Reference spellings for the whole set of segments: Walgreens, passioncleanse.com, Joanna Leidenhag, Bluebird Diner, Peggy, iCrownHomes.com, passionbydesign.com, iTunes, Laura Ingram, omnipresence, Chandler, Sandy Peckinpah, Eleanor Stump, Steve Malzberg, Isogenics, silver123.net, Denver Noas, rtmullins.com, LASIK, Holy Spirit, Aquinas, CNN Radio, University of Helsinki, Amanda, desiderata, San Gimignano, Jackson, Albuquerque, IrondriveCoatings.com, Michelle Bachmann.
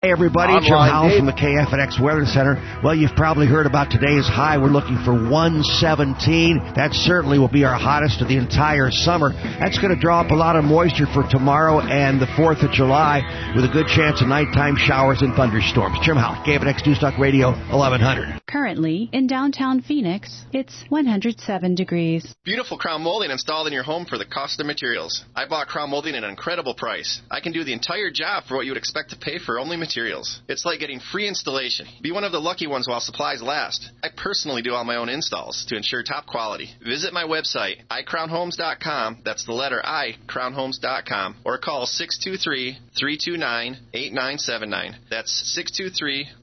Hey everybody, Jim Howell from the KFNX Weather Center. Well, you've probably heard about today's high. We're looking for 117. That certainly will be our hottest of the entire summer. That's going to draw up a lot of moisture for tomorrow and the 4th of July with a good chance of nighttime showers and thunderstorms. Jim Howell, KFNX News Talk Radio 1100. Currently, in downtown Phoenix, it's 107 degrees. Beautiful crown molding installed in your home for the cost of materials. I bought crown molding at an incredible price. I can do the entire job for what you would expect to pay for only materials. It's like getting free installation. Be one of the lucky ones while supplies last. I personally do all my own installs to ensure top quality. Visit my website, iCrownHomes.com, that's the letter I, CrownHomes.com, or call 623-329-8979. That's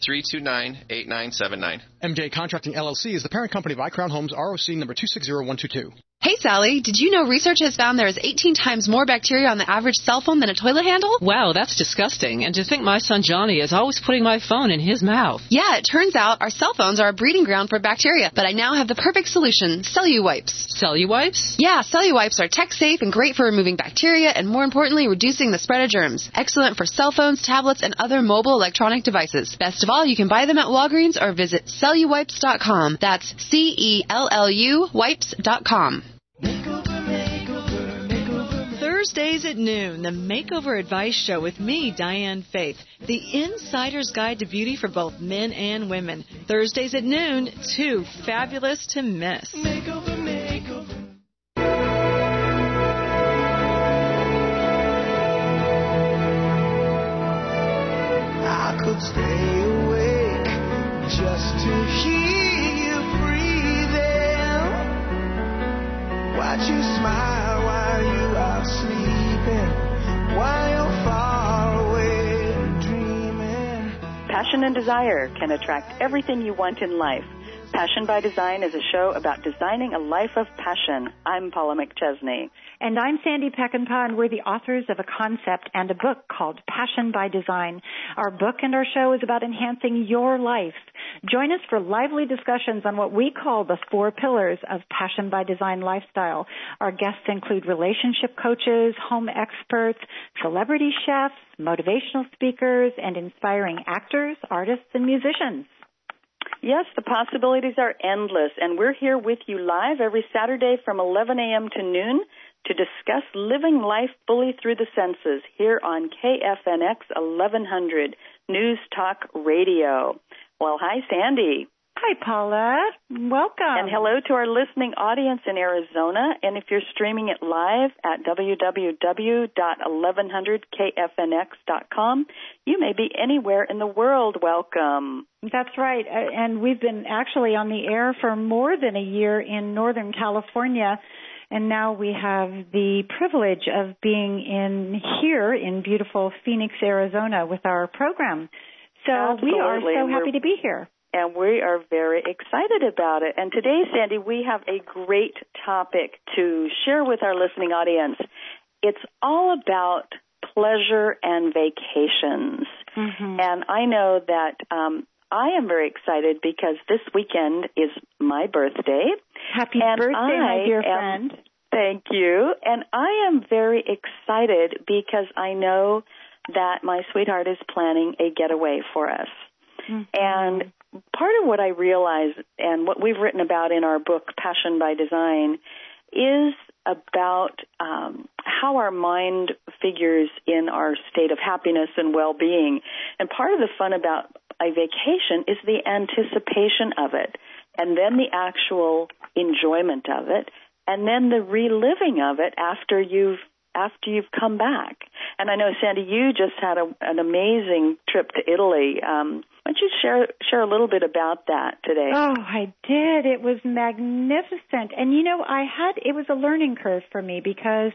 623-329-8979. MJ Contracting LLC is the parent company of iCrown Homes, ROC number 260122. Hey, Sally, did you know research has found there is 18 times more bacteria on the average cell phone than a toilet handle? Wow, that's disgusting. And to think my son Johnny is always putting my phone in his mouth. Yeah, it turns out our cell phones are a breeding ground for bacteria. But I now have the perfect solution, CelluWipes. CelluWipes? Yeah, CelluWipes are tech-safe and great for removing bacteria and, more importantly, reducing the spread of germs. Excellent for cell phones, tablets, and other mobile electronic devices. Best of all, you can buy them at Walgreens or visit CelluWipes.com. That's CelluWipes.com. Thursdays at noon, the Makeover Advice Show with me, Diane Faith, the insider's guide to beauty for both men and women. Thursdays at noon, too fabulous to miss. Makeover, makeover. I could stay awake just to hear you breathing. Watch you smile while you are sleeping, while you're far away dreaming. Passion and desire can attract everything you want in life. Passion by Design is a show about designing a life of passion. I'm Paula McChesney. And I'm Sandy Peckinpah, and we're the authors of a concept and a book called Passion by Design. Our book and our show is about enhancing your life. Join us for lively discussions on what we call the 4 pillars of Passion by Design lifestyle. Our guests include relationship coaches, home experts, celebrity chefs, motivational speakers, and inspiring actors, artists, and musicians. Yes, the possibilities are endless, and we're here with you live every Saturday from 11 a.m. to noon to discuss living life fully through the senses here on KFNX 1100 News Talk Radio. Well, hi, Sandy. Hi, Paula. Welcome. And hello to our listening audience in Arizona, and if you're streaming it live at www.1100kfnx.com, you may be anywhere in the world. Welcome. That's right, and we've been actually on the air for more than a year in Northern California, and now we have the privilege of being in here in beautiful Phoenix, Arizona with our program. So Absolutely. We are so happy to be here. And we are very excited about it. And today, Sandy, we have a great topic to share with our listening audience. It's all about pleasure and vacations. Mm-hmm. And I know that I am very excited because this weekend is my birthday. Happy birthday, my dear friend. Thank you. And I am very excited because I know that my sweetheart is planning a getaway for us. Mm-hmm. And part of what I realize and what we've written about in our book, Passion by Design, is about how our mind figures in our state of happiness and well-being. And part of the fun about a vacation is the anticipation of it, and then the actual enjoyment of it, and then the reliving of it after you've come back. And I know, Sandy, you just had an amazing trip to Italy. Why don't you share a little bit about that today? Oh, I did. It was magnificent. And, you know, it was a learning curve for me because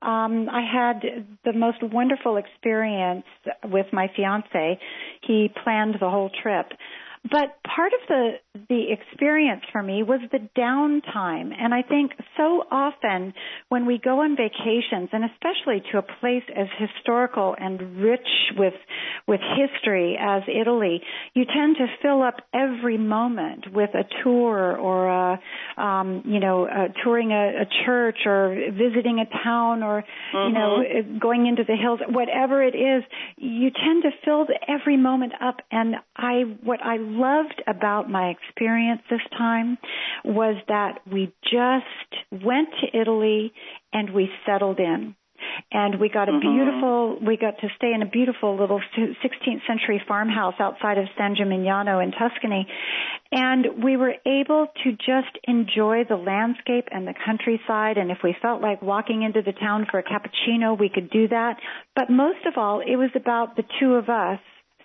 I had the most wonderful experience with my fiancé. He planned the whole trip. But part of the experience for me was the downtime. And I think so often when we go on vacations, and especially to a place as historical and rich with history as Italy, you tend to fill up every moment with a tour or touring a church or visiting a town or, you know, going into the hills, whatever it is, you tend to fill every moment up. And what I loved about my experience this time was that we just went to Italy and we settled in. And we got to stay in a beautiful little 16th century farmhouse outside of San Gimignano in Tuscany. And we were able to just enjoy the landscape and the countryside. And if we felt like walking into the town for a cappuccino, we could do that. But most of all, it was about the two of us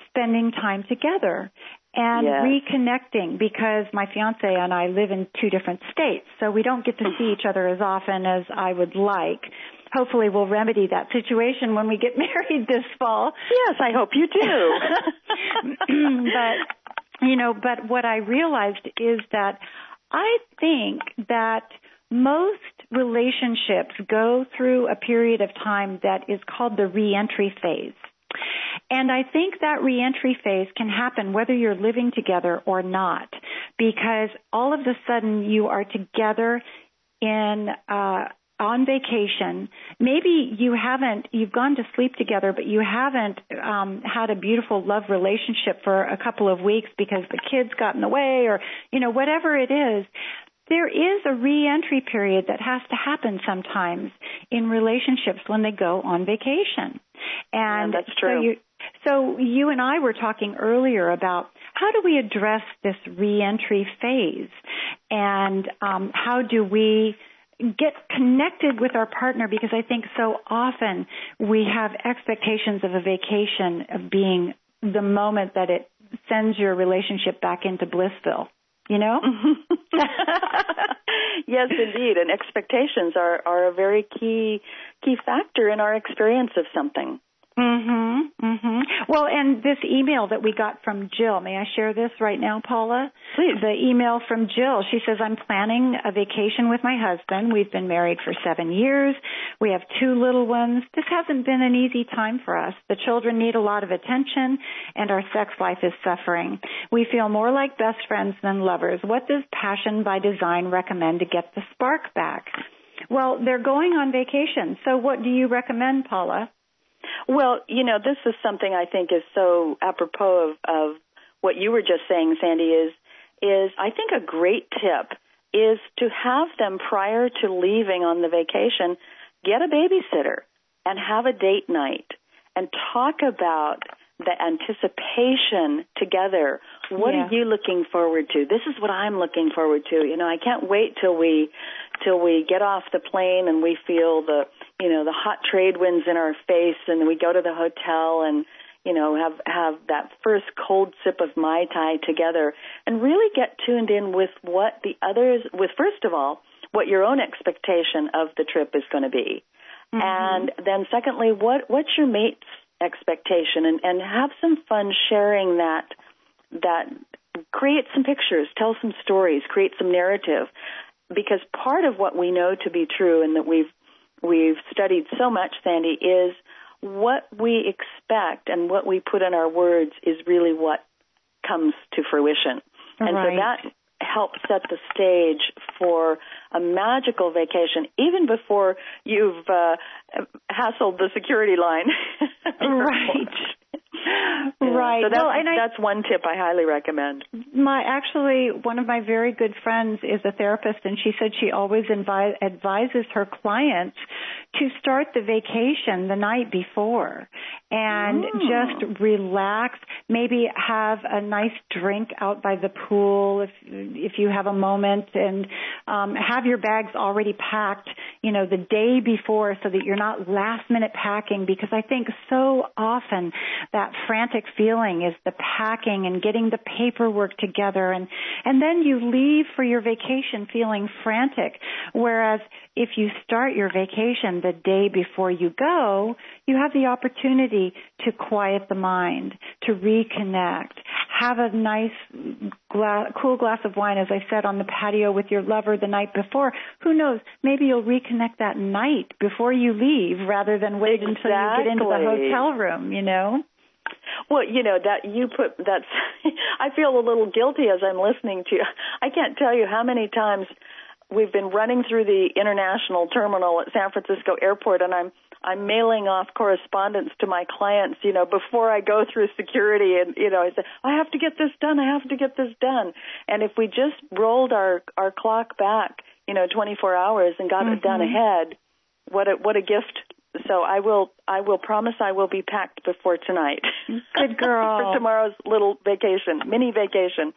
spending time together and reconnecting, because my fiancé and I live in two different states, so we don't get to see each other as often as I would like. Hopefully we'll remedy that situation when we get married this fall. Yes, I hope you do. But what I realized is that I think that most relationships go through a period of time that is called the reentry phase. And I think that reentry phase can happen whether you're living together or not, because all of a sudden you are together in on vacation. Maybe you've gone to sleep together, but you haven't had a beautiful love relationship for a couple of weeks because the kids got in the way or, you know, whatever it is. There is a reentry period that has to happen sometimes in relationships when they go on vacation. And yeah, that's true. So you and I were talking earlier about how do we address this reentry phase, and how do we get connected with our partner, because I think so often we have expectations of a vacation of being the moment that it sends your relationship back into blissful. You know? Yes, indeed. And expectations are a very key factor in our experience of something. Mm-hmm. Mm-hmm. Well, and this email that we got from Jill, may I share this right now, Paula? Please. The email from Jill, she says, I'm planning a vacation with my husband. We've been married for 7 years. We have two little ones. This hasn't been an easy time for us. The children need a lot of attention, and our sex life is suffering. We feel more like best friends than lovers. What does Passion by Design recommend to get the spark back? Well, they're going on vacation. So what do you recommend, Paula? Well, you know, this is something I think is so apropos of what you were just saying, Sandy, is I think a great tip is to have them, prior to leaving on the vacation, get a babysitter and have a date night and talk about the anticipation together. What are you looking forward to? This is what I'm looking forward to. You know, I can't wait till we get off the plane and we feel the, you know, the hot trade winds in our face, and we go to the hotel and, you know, have that first cold sip of Mai Tai together, and really get tuned in with what the others, with first of all, what your own expectation of the trip is going to be. Mm-hmm. And then secondly, what's your mate's expectation, and have some fun sharing that, create some pictures, tell some stories, create some narrative, because part of what we know to be true and that we've studied so much, Sandy, is what we expect and what we put in our words is really what comes to fruition. Right. And so that helps set the stage for a magical vacation, even before you've hassled the security line. Right. Yeah. Right. So that's one tip I highly recommend. One of my very good friends is a therapist, and she said she always advises her clients to start the vacation the night before and just relax. Maybe have a nice drink out by the pool if you have a moment, and have your bags already packed, you know, the day before, so that you're not last minute packing, because I think so often that frantic feeling is the packing and getting the paperwork together, and then you leave for your vacation feeling frantic. Whereas if you start your vacation the day before you go, you have the opportunity to quiet the mind, to reconnect, have a nice cool glass of wine, as I said, on the patio with your lover the night before. Who knows? Maybe you'll reconnect that night before you leave rather than wait until you get into the hotel room, you know? Well, you know, I feel a little guilty as I'm listening to you. I can't tell you how many times we've been running through the international terminal at San Francisco Airport, and I'm mailing off correspondence to my clients, you know, before I go through security. And, you know, I say, I have to get this done. I have to get this done. And if we just rolled our clock back, you know, 24 hours and got it done ahead, what a gift. So I will promise I will be packed before tonight. Good girl. For tomorrow's little vacation, mini vacation.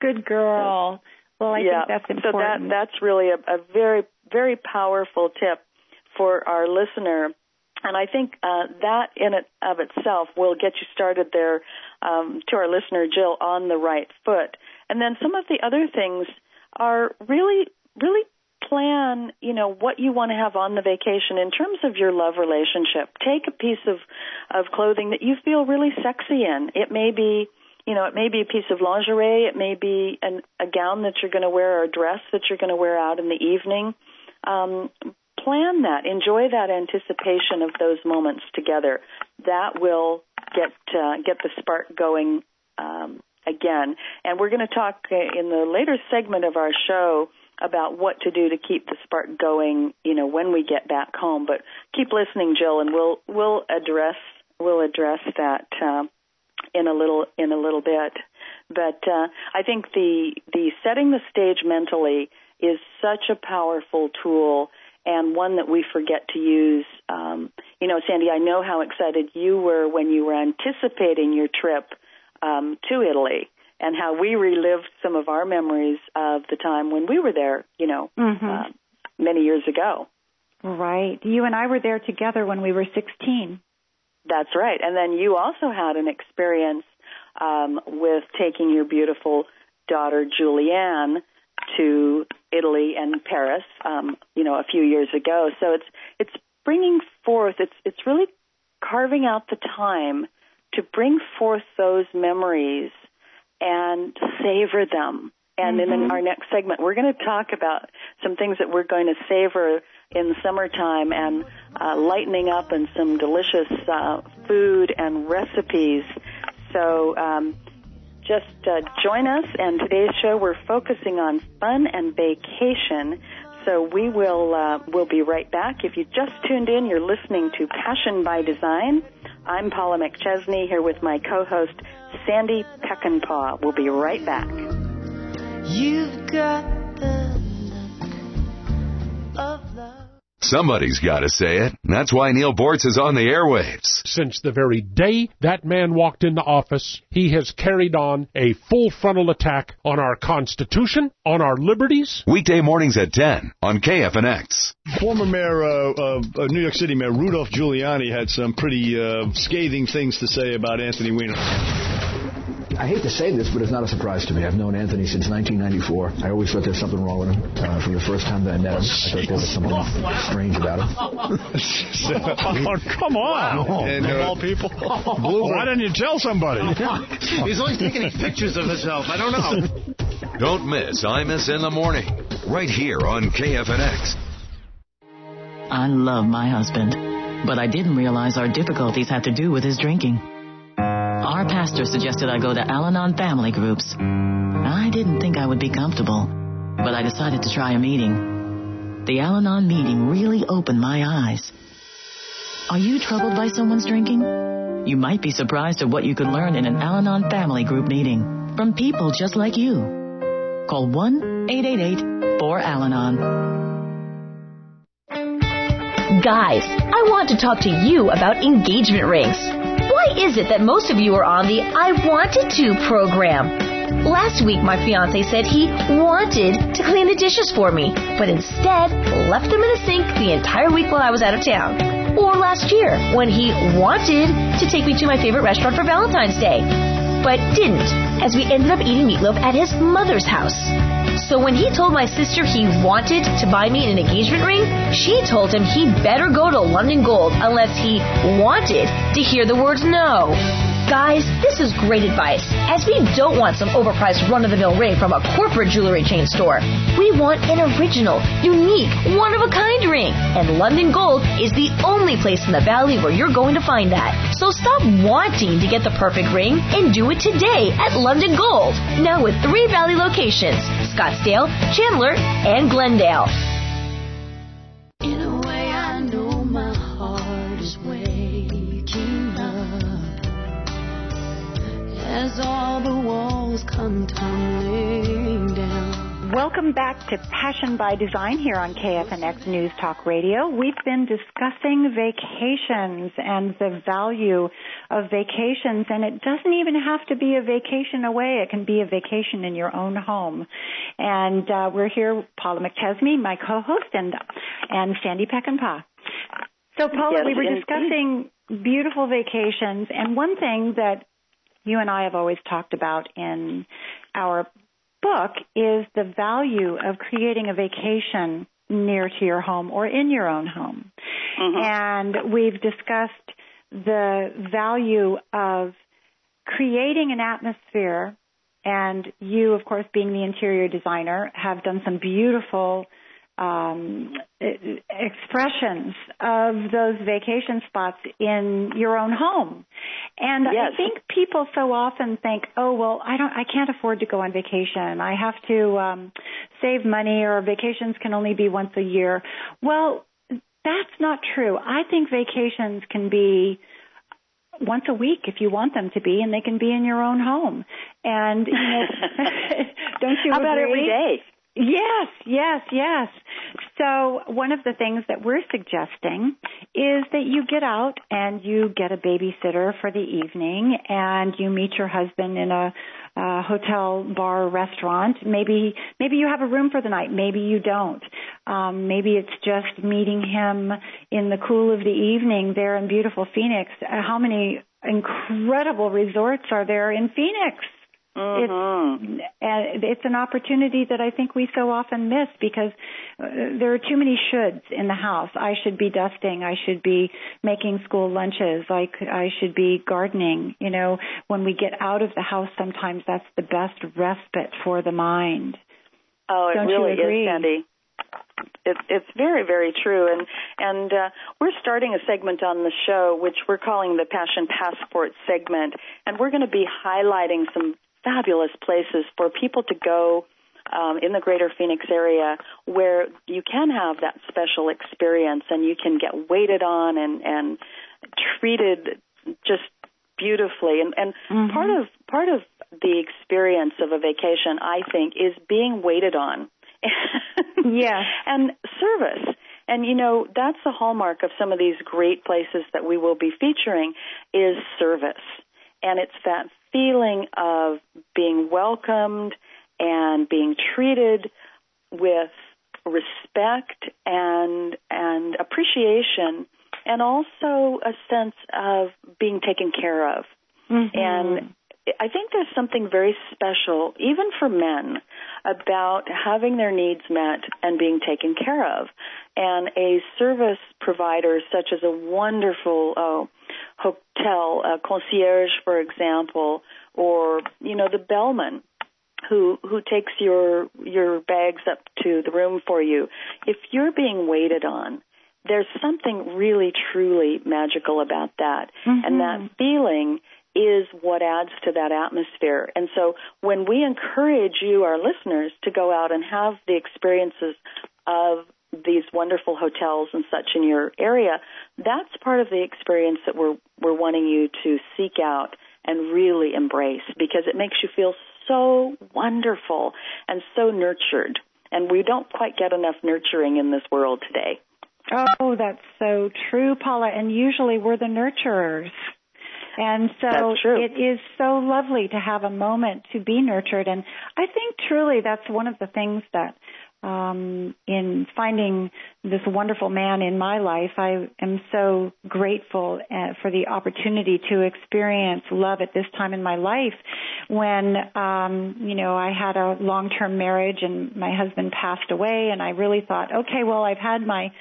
Good girl. Well, I think that's important. So that's really a very, very powerful tip for our listener. And I think that in and of itself will get you started there, to our listener, Jill, on the right foot. And then some of the other things are really, really plan, you know, what you want to have on the vacation in terms of your love relationship. Take a piece of clothing that you feel really sexy in. It may be, you know, it may be a piece of lingerie. It may be a gown that you're going to wear or a dress that you're going to wear out in the evening. Plan that. Enjoy that anticipation of those moments together. That will get the spark going again. And we're going to talk in the later segment of our show about what to do to keep the spark going, you know, when we get back home. But keep listening, Jill, and we'll address that in a little bit. But I think the setting the stage mentally is such a powerful tool, and one that we forget to use. You know, Sandy, I know how excited you were when you were anticipating your trip to Italy, and how we relived some of our memories of the time when we were there, you know, many years ago. Right. You and I were there together when we were 16. That's right. And then you also had an experience with taking your beautiful daughter, Julianne, to Italy and Paris, you know, a few years ago. So it's bringing forth, it's really carving out the time to bring forth those memories and savor them. And in our next segment, we're going to talk about some things that we're going to savor in the summertime, and lightening up, and some delicious food and recipes. So just join us, and today's show we're focusing on fun and vacation. So we will we'll be right back. If you just tuned in, you're listening to Passion by Design. I'm Paula McChesney here with my co-host Sandy Peckinpah. We'll be right back. You've got the look of love. Somebody's got to say it. That's why Neil Bortz is on the airwaves. Since the very day that man walked into office, he has carried on a full frontal attack on our Constitution, on our liberties. Weekday mornings at 10 on KFNX. Former Mayor of New York City, Mayor Rudolph Giuliani, had some pretty scathing things to say about Anthony Weiner. I hate to say this, but it's not a surprise to me. I've known Anthony since 1994. I always thought there was something wrong with him. From the first time that I met him, I thought there was something strange about him. Oh, come on. And, all people. Why didn't you tell somebody? He's always taking these pictures of himself. I don't know. Don't miss IMIS in the Morning, right here on KFNX. I love my husband, but I didn't realize our difficulties had to do with his drinking. Our pastor suggested I go to Al-Anon family groups. I didn't think I would be comfortable, but I decided to try a meeting. The Al-Anon meeting really opened my eyes. Are you troubled by someone's drinking? You might be surprised at what you could learn in an Al-Anon family group meeting from people just like you. Call 1-888-4-AL-ANON. Guys, I want to talk to you about engagement rings. Why is it that most of you are on the I Wanted To program? Last week, my fiance said he wanted to clean the dishes for me, but instead left them in the sink the entire week while I was out of town. Or last year, when he wanted to take me to my favorite restaurant for Valentine's Day, but didn't, as we ended up eating meatloaf at his mother's house. So when he told my sister he wanted to buy me an engagement ring, she told him he better go to London Gold unless he wanted to hear the words no. Guys, this is great advice, as we don't want some overpriced run-of-the-mill ring from a corporate jewelry chain store. We want an original, unique, one-of-a-kind ring, and London Gold is the only place in the valley where you're going to find that. So stop wanting to get the perfect ring and do it today at London Gold, now with 3 valley locations, Scottsdale, Chandler, and Glendale. In a way I know my heart is waking up as all the walls come tumbling down. Welcome back to Passion by Design here on KFNX News Talk Radio. We've been discussing vacations and the value of vacations, and it doesn't even have to be a vacation away. It can be a vacation in your own home. And we're here, Paula McChesney, my co-host, and Sandy Peckinpah. So, Paula, we were discussing beautiful vacations, and one thing that you and I have always talked about in our book is the value of creating a vacation near to your home or in your own home. Mm-hmm. And we've discussed the value of creating an atmosphere, and you, of course, being the interior designer, have done some beautiful expressions of those vacation spots in your own home. And yes. I think people so often think, oh, well, I can't afford to go on vacation. I have to save money, or vacations can only be once a year. Well, that's not true. I think vacations can be once a week if you want them to be, and they can be in your own home. And, you know, don't you agree? How about every day? Yes, yes, yes. So one of the things that we're suggesting is that you get out and you get a babysitter for the evening, and you meet your husband in a hotel, bar, restaurant. Maybe you have a room for the night. Maybe you don't. Maybe it's just meeting him in the cool of the evening there in beautiful Phoenix. How many incredible resorts are there in Phoenix? Mm-hmm. It's an opportunity that I think we so often miss because there are too many shoulds in the house. I should be dusting. I should be making school lunches. I should be gardening. You know, when we get out of the house, sometimes that's the best respite for the mind. Oh, it really is, Sandy. It's very, very true, and we're starting a segment on the show which we're calling the Passion Passport segment, and we're going to be highlighting some fabulous places for people to go in the greater Phoenix area where you can have that special experience and you can get waited on and treated just beautifully. And mm-hmm. part of the experience of a vacation, I think, is being waited on. Yeah. And service. And, you know, that's the hallmark of some of these great places that we will be featuring is service. And it's that feeling of being welcomed and being treated with respect and appreciation, and also a sense of being taken care of. Mm-hmm. And I think there's something very special, even for men, about having their needs met and being taken care of. And a service provider such as a wonderful hotel concierge, for example, or, you know, the bellman who takes your bags up to the room for you, if you're being waited on, there's something really, truly magical about that. Mm-hmm. And that feeling is what adds to that atmosphere. And so when we encourage you, our listeners, to go out and have the experiences of these wonderful hotels and such in your area, that's part of the experience that we're wanting you to seek out and really embrace, because it makes you feel so wonderful and so nurtured. And we don't quite get enough nurturing in this world today. Oh, that's so true, Paula. And usually we're the nurturers. And so it is so lovely to have a moment to be nurtured. And I think truly that's one of the things that in finding this wonderful man in my life, I am so grateful for the opportunity to experience love at this time in my life when, you know, I had a long-term marriage and my husband passed away, and I really thought, okay, well, I've had my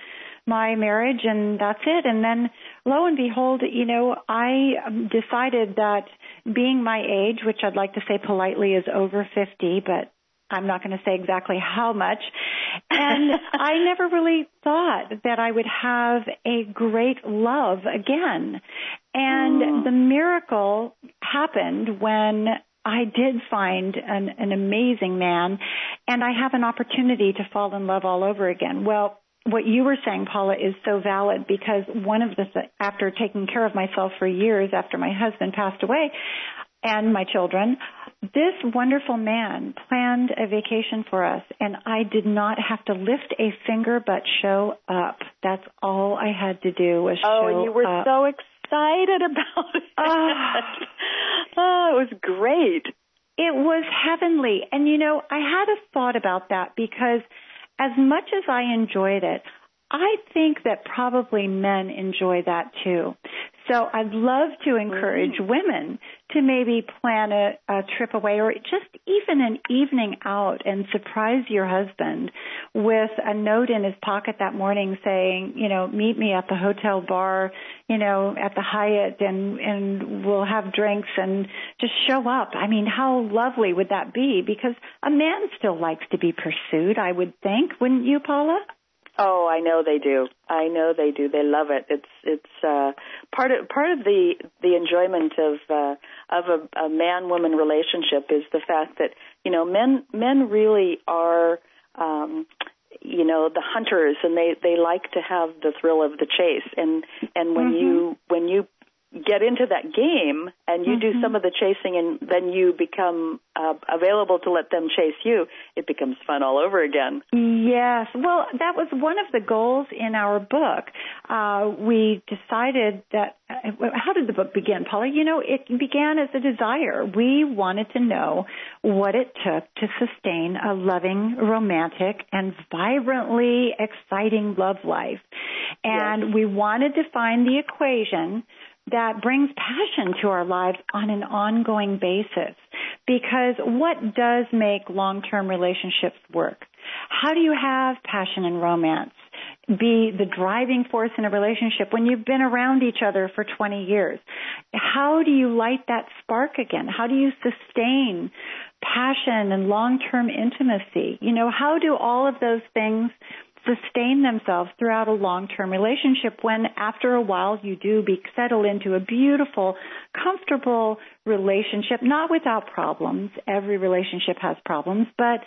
marriage and that's it. And then lo and behold, you know, I decided that being my age, which I'd like to say politely is over 50, but I'm not going to say exactly how much. And I never really thought that I would have a great love again. And the miracle happened when I did find an amazing man, and I have an opportunity to fall in love all over again. Well, what you were saying, Paula, is so valid, because one of the after taking care of myself for years after my husband passed away and my children, this wonderful man planned a vacation for us, and I did not have to lift a finger but show up. That's all I had to do was show up. Oh, you were so excited about it. It was great. It was heavenly. And, you know, I had a thought about that, because as much as I enjoyed it, I think that probably men enjoy that too. So I'd love to encourage women to maybe plan a trip away, or just even an evening out, and surprise your husband with a note in his pocket that morning saying, you know, meet me at the hotel bar, you know, at the Hyatt, and we'll have drinks, and just show up. I mean, how lovely would that be? Because a man still likes to be pursued, I would think. Wouldn't you, Paula? Oh, I know they do. I know they do. They love it. It's part of the enjoyment of a man-woman relationship is the fact that, you know, men really are you know, the hunters, and they like to have the thrill of the chase. And when you get into that game and you do some of the chasing, and then you become available to let them chase you, it becomes fun all over again. Yes. Well, that was one of the goals in our book. We decided that, how did the book begin, Paula? You know, it began as a desire. We wanted to know what it took to sustain a loving, romantic, and vibrantly exciting love life. And we wanted to find the equation that brings passion to our lives on an ongoing basis. Because what does make long-term relationships work? How do you have passion and romance be the driving force in a relationship when you've been around each other for 20 years? How do you light that spark again? How do you sustain passion and long-term intimacy? You know, how do all of those things sustain themselves throughout a long-term relationship when, after a while, you do settle into a beautiful, comfortable relationship, not without problems. Every relationship has problems, but,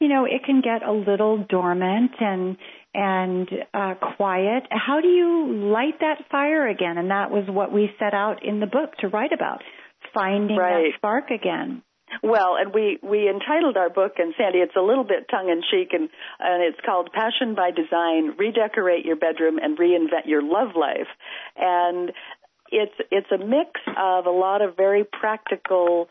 you know, it can get a little dormant and quiet. How do you light that fire again? And that was what we set out in the book to write about, finding that spark again. Well, and we entitled our book, and Sandy, it's a little bit tongue-in-cheek, and it's called Passion by Design, Redecorate Your Bedroom and Reinvent Your Love Life. And it's a mix of a lot of very practical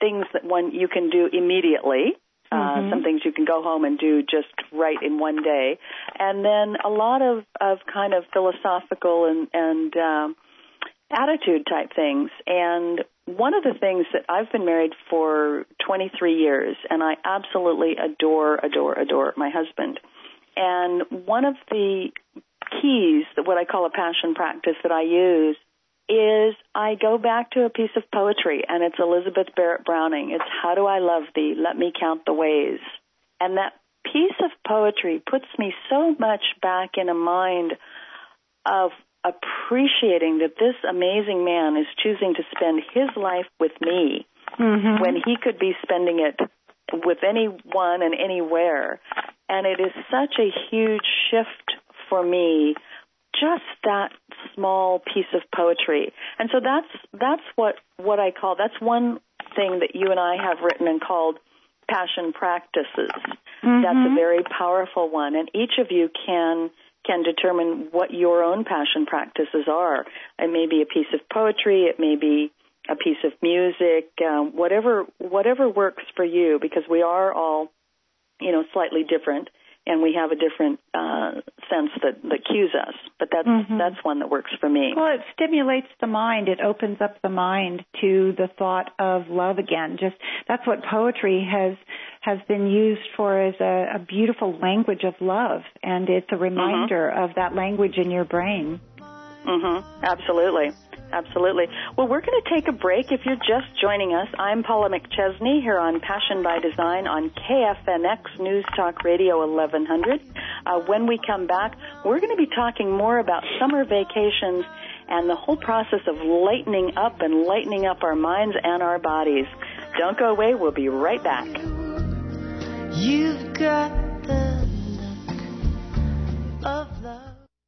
things that you can do immediately. Some things you can go home and do just right in one day. And then a lot of kind of philosophical and attitude-type things. And one of the things that I've been married for 23 years, and I absolutely adore my husband. And one of the keys, what I call a passion practice that I use, is I go back to a piece of poetry, and it's Elizabeth Barrett Browning. It's How Do I Love Thee? Let Me Count the Ways. And that piece of poetry puts me so much back in a mind of appreciating that this amazing man is choosing to spend his life with me when he could be spending it with anyone and anywhere. And it is such a huge shift for me, just that small piece of poetry. And so that's what I call, that's one thing that you and I have written and called passion practices. That's a very powerful one. And each of you can determine what your own passion practices are. It may be a piece of poetry, it may be a piece of music, whatever works for you, because we are all, you know, slightly different, and we have a different sense that cues us. But that's one that works for me. Well, it stimulates the mind. It opens up the mind to the thought of love again. Just that's what poetry has been used for, as a beautiful language of love, and it's a reminder of that language in your brain. Mm-hmm. Absolutely. Absolutely. Well, we're going to take a break. If you're just joining us, I'm Paula McChesney here on Passion by Design on KFNX News Talk Radio 1100. When we come back, we're going to be talking more about summer vacations and the whole process of lightening up and lightening up our minds and our bodies. Don't go away. We'll be right back. You've got the look of love.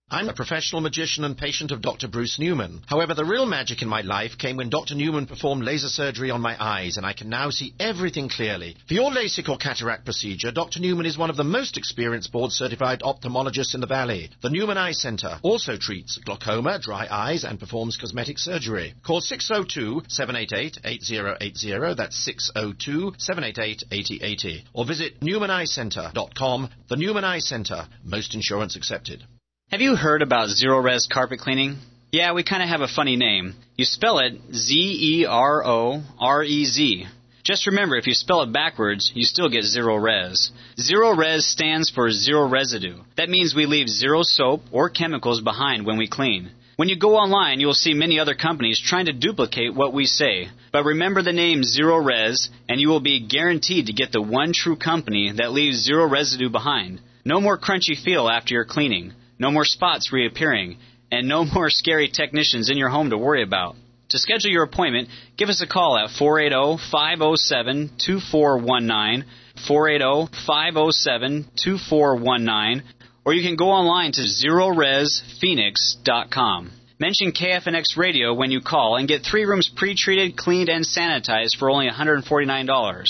I'm a professional magician and patient of Dr. Bruce Newman. However, the real magic in my life came when Dr. Newman performed laser surgery on my eyes, and I can now see everything clearly. For your LASIK or cataract procedure, Dr. Newman is one of the most experienced board-certified ophthalmologists in the Valley. The Newman Eye Center also treats glaucoma, dry eyes, and performs cosmetic surgery. Call 602-788-8080, that's 602-788-8080, or visit NewmanEyeCenter.com. The Newman Eye Center, most insurance accepted. Have you heard about Zerorez carpet cleaning? Yeah, we kind of have a funny name. You spell it Z-E-R-O-R-E-Z. Just remember, if you spell it backwards, you still get Zerorez. Zerorez stands for zero residue. That means we leave zero soap or chemicals behind when we clean. When you go online, you'll see many other companies trying to duplicate what we say. But remember the name Zerorez, and you will be guaranteed to get the one true company that leaves zero residue behind. No more crunchy feel after your cleaning. No more spots reappearing, and no more scary technicians in your home to worry about. To schedule your appointment, give us a call at 480-507-2419, 480-507-2419, or you can go online to ZeroRezPhoenix.com. Mention KFNX Radio when you call and get 3 rooms pre-treated, cleaned, and sanitized for only $149.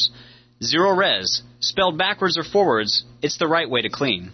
Zerorez, spelled backwards or forwards, it's the right way to clean.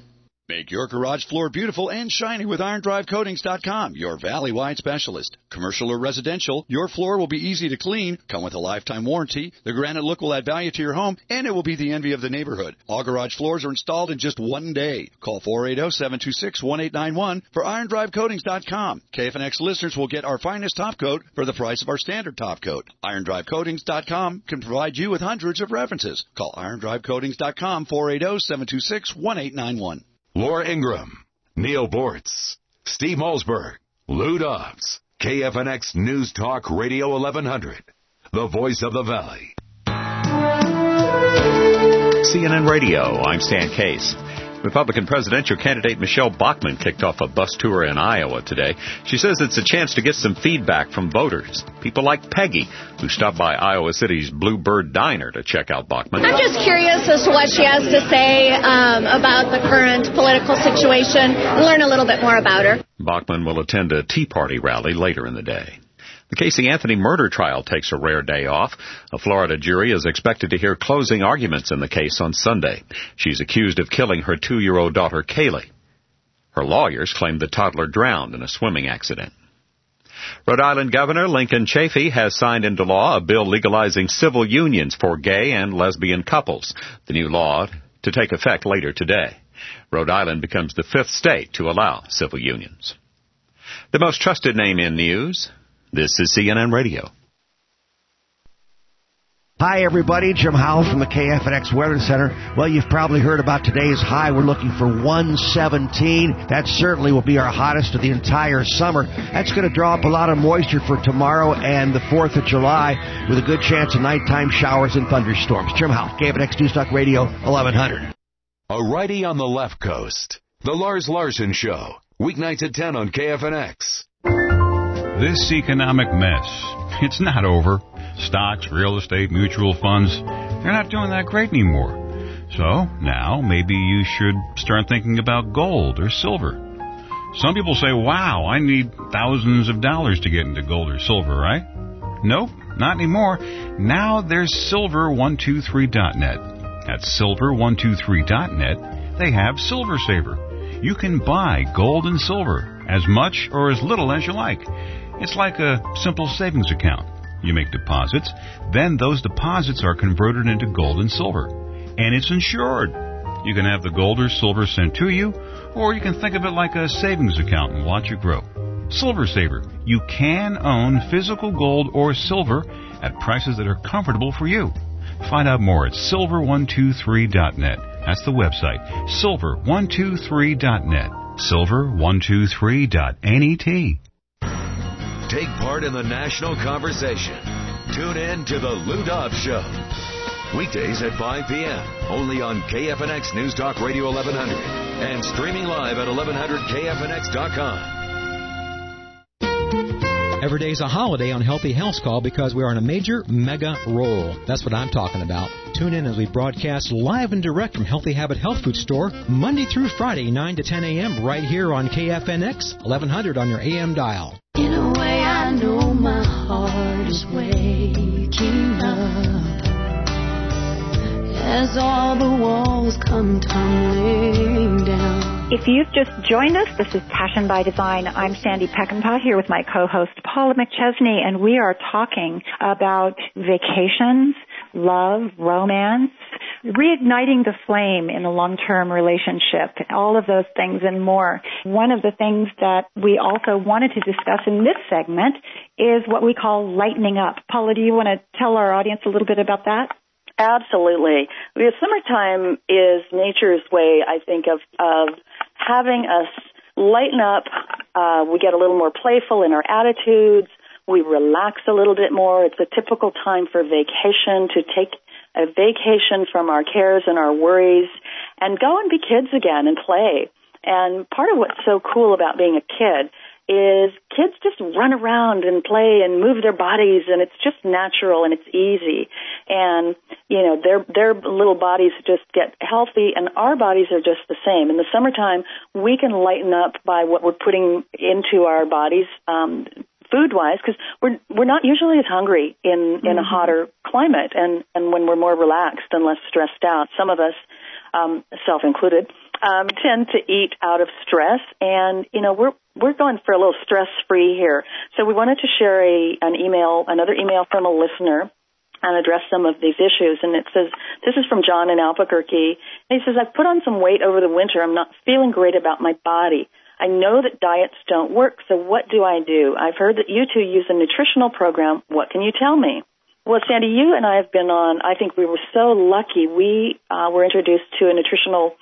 Make your garage floor beautiful and shiny with IrondriveCoatings.com, your valley-wide specialist. Commercial or residential, your floor will be easy to clean, come with a lifetime warranty, the granite look will add value to your home, and it will be the envy of the neighborhood. All garage floors are installed in just 1 day. Call 480-726-1891 for IrondriveCoatings.com. KFNX listeners will get our finest top coat for the price of our standard top coat. IrondriveCoatings.com can provide you with hundreds of references. Call IrondriveCoatings.com, 480-726-1891. Laura Ingram, Neil Bortz, Steve Molsberg, Lou Dobbs, KFNX News Talk Radio 1100, the voice of the valley. CNN Radio, I'm Stan Case. Republican presidential candidate Michelle Bachmann kicked off a bus tour in Iowa today. She says it's a chance to get some feedback from voters. People like Peggy, who stopped by Iowa City's Bluebird Diner to check out Bachmann. I'm just curious as to what she has to say about the current political situation and learn a little bit more about her. Bachmann will attend a Tea Party rally later in the day. The Casey Anthony murder trial takes a rare day off. A Florida jury is expected to hear closing arguments in the case on Sunday. She's accused of killing her 2-year-old daughter, Kaylee. Her lawyers claim the toddler drowned in a swimming accident. Rhode Island Governor Lincoln Chafee has signed into law a bill legalizing civil unions for gay and lesbian couples. The new law to take effect later today. Rhode Island becomes the 5th state to allow civil unions. The most trusted name in news... This is CNN Radio. Hi, everybody. Jim Howell from the KFNX Weather Center. Well, you've probably heard about today's high. We're looking for 117. That certainly will be our hottest of the entire summer. That's going to draw up a lot of moisture for tomorrow and the 4th of July with a good chance of nighttime showers and thunderstorms. Jim Howell, KFNX News Talk Radio 1100. A righty on the left coast. The Lars Larson Show. Weeknights at 10 on KFNX. This economic mess, it's not over. Stocks, real estate, mutual funds, they're not doing that great anymore. So now maybe you should start thinking about gold or silver. Some people say, wow, I need thousands of dollars to get into gold or silver, right? Nope, not anymore. Now there's silver123.net. At silver123.net, they have Silver Saver. You can buy gold and silver, as much or as little as you like. It's like a simple savings account. You make deposits, then those deposits are converted into gold and silver. And it's insured. You can have the gold or silver sent to you, or you can think of it like a savings account and watch it grow. Silver Saver. You can own physical gold or silver at prices that are comfortable for you. Find out more at silver123.net. That's the website, silver123.net, silver123.net. take part in the national conversation. Tune in to The Lou Dobbs Show. Weekdays at 5 p.m. only on KFNX News Talk Radio 1100 and streaming live at 1100KFNX.com. Every day's a holiday on Healthy House Call because we are on a major mega roll. That's what I'm talking about. Tune in as we broadcast live and direct from Healthy Habit Health Food Store Monday through Friday, 9 to 10 a.m. right here on KFNX 1100 on your AM dial. In a way I know my heart is waking up as all the walls come tumbling down. If you've just joined us, this is Passion by Design. I'm Sandy Peckinpah here with my co-host Paula McChesney, and we are talking about vacations, love, romance, reigniting the flame in a long-term relationship, all of those things and more. One of the things that we also wanted to discuss in this segment is what we call lightening up. Paula, do you want to tell our audience a little bit about that? Absolutely. Because summertime is nature's way, I think, of having us lighten up. We get a little more playful in our attitudes. We relax a little bit more. It's a typical time for vacation, to take a vacation from our cares and our worries and go and be kids again and play. And part of what's so cool about being a kid is kids just run around and play and move their bodies, and it's just natural and it's easy. And, you know, their little bodies just get healthy, and our bodies are just the same. In the summertime, we can lighten up by what we're putting into our bodies food-wise, because we're not usually as hungry in a hotter climate and when we're more relaxed and less stressed out. Some of us, self-included, tend to eat out of stress, and, you know, we're going for a little stress-free here. So we wanted to share another email from a listener and address some of these issues. And it says, this is from John in Albuquerque. And he says, I've put on some weight over the winter. I'm not feeling great about my body. I know that diets don't work, so what do I do? I've heard that you two use a nutritional program. What can you tell me? Well, Sandy, you and I have been on, I think we were so lucky. We were introduced to a nutritional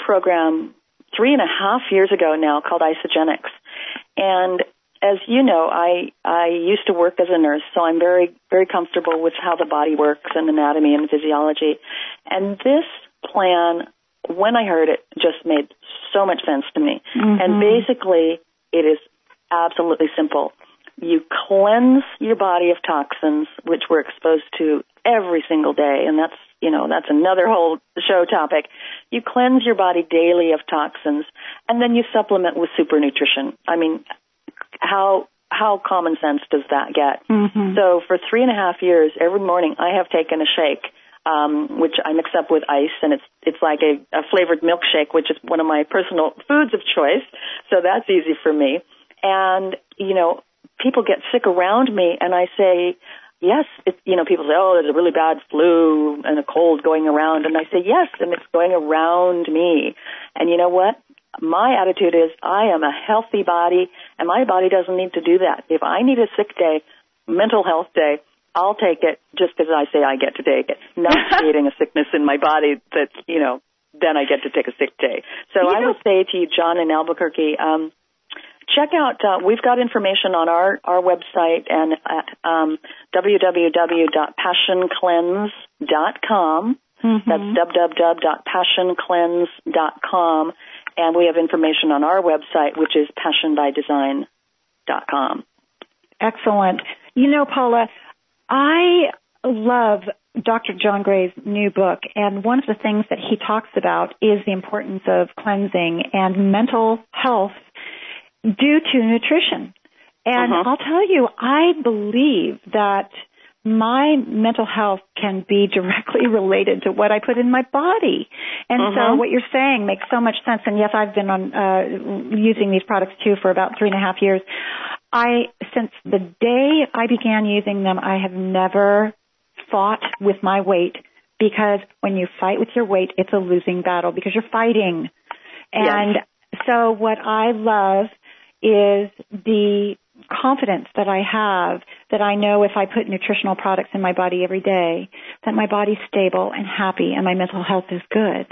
program 3.5 years ago now called Isogenics. And as you know, I used to work as a nurse, so I'm very, very comfortable with how the body works and anatomy and physiology. And this plan, when I heard it, just made so much sense to me. Mm-hmm. And basically, it is absolutely simple. You cleanse your body of toxins, which we're exposed to every single day, and that's another whole show topic. You cleanse your body daily of toxins, and then you supplement with super nutrition. I mean, how common sense does that get? Mm-hmm. So for 3.5 years, every morning I have taken a shake, which I mix up with ice, and it's like a flavored milkshake, which is one of my personal foods of choice. So that's easy for me. And, you know, people get sick around me, and I say, yes, people say, oh, there's a really bad flu and a cold going around. And I say, yes, and it's going around me. And you know what? My attitude is I am a healthy body, and my body doesn't need to do that. If I need a sick day, mental health day, I'll take it just because I say I get to take it, not creating a sickness in my body that, you know, then I get to take a sick day. So you I would say to you, John in Albuquerque, check out, we've got information on our website and at www.passioncleanse.com. Mm-hmm. That's www.passioncleanse.com. And we have information on our website, which is passionbydesign.com. Excellent. You know, Paula, I love Dr. John Gray's new book, and one of the things that he talks about is the importance of cleansing and mental health due to nutrition. And uh-huh. I'll tell you, I believe that my mental health can be directly related to what I put in my body. And uh-huh. so what you're saying makes so much sense. And yes, I've been on using these products too for about 3.5 years. Since the day I began using them, I have never fought with my weight, because when you fight with your weight, it's a losing battle because you're fighting. And yes. So what I love is the confidence that I have, that I know if I put nutritional products in my body every day, that my body's stable and happy and my mental health is good.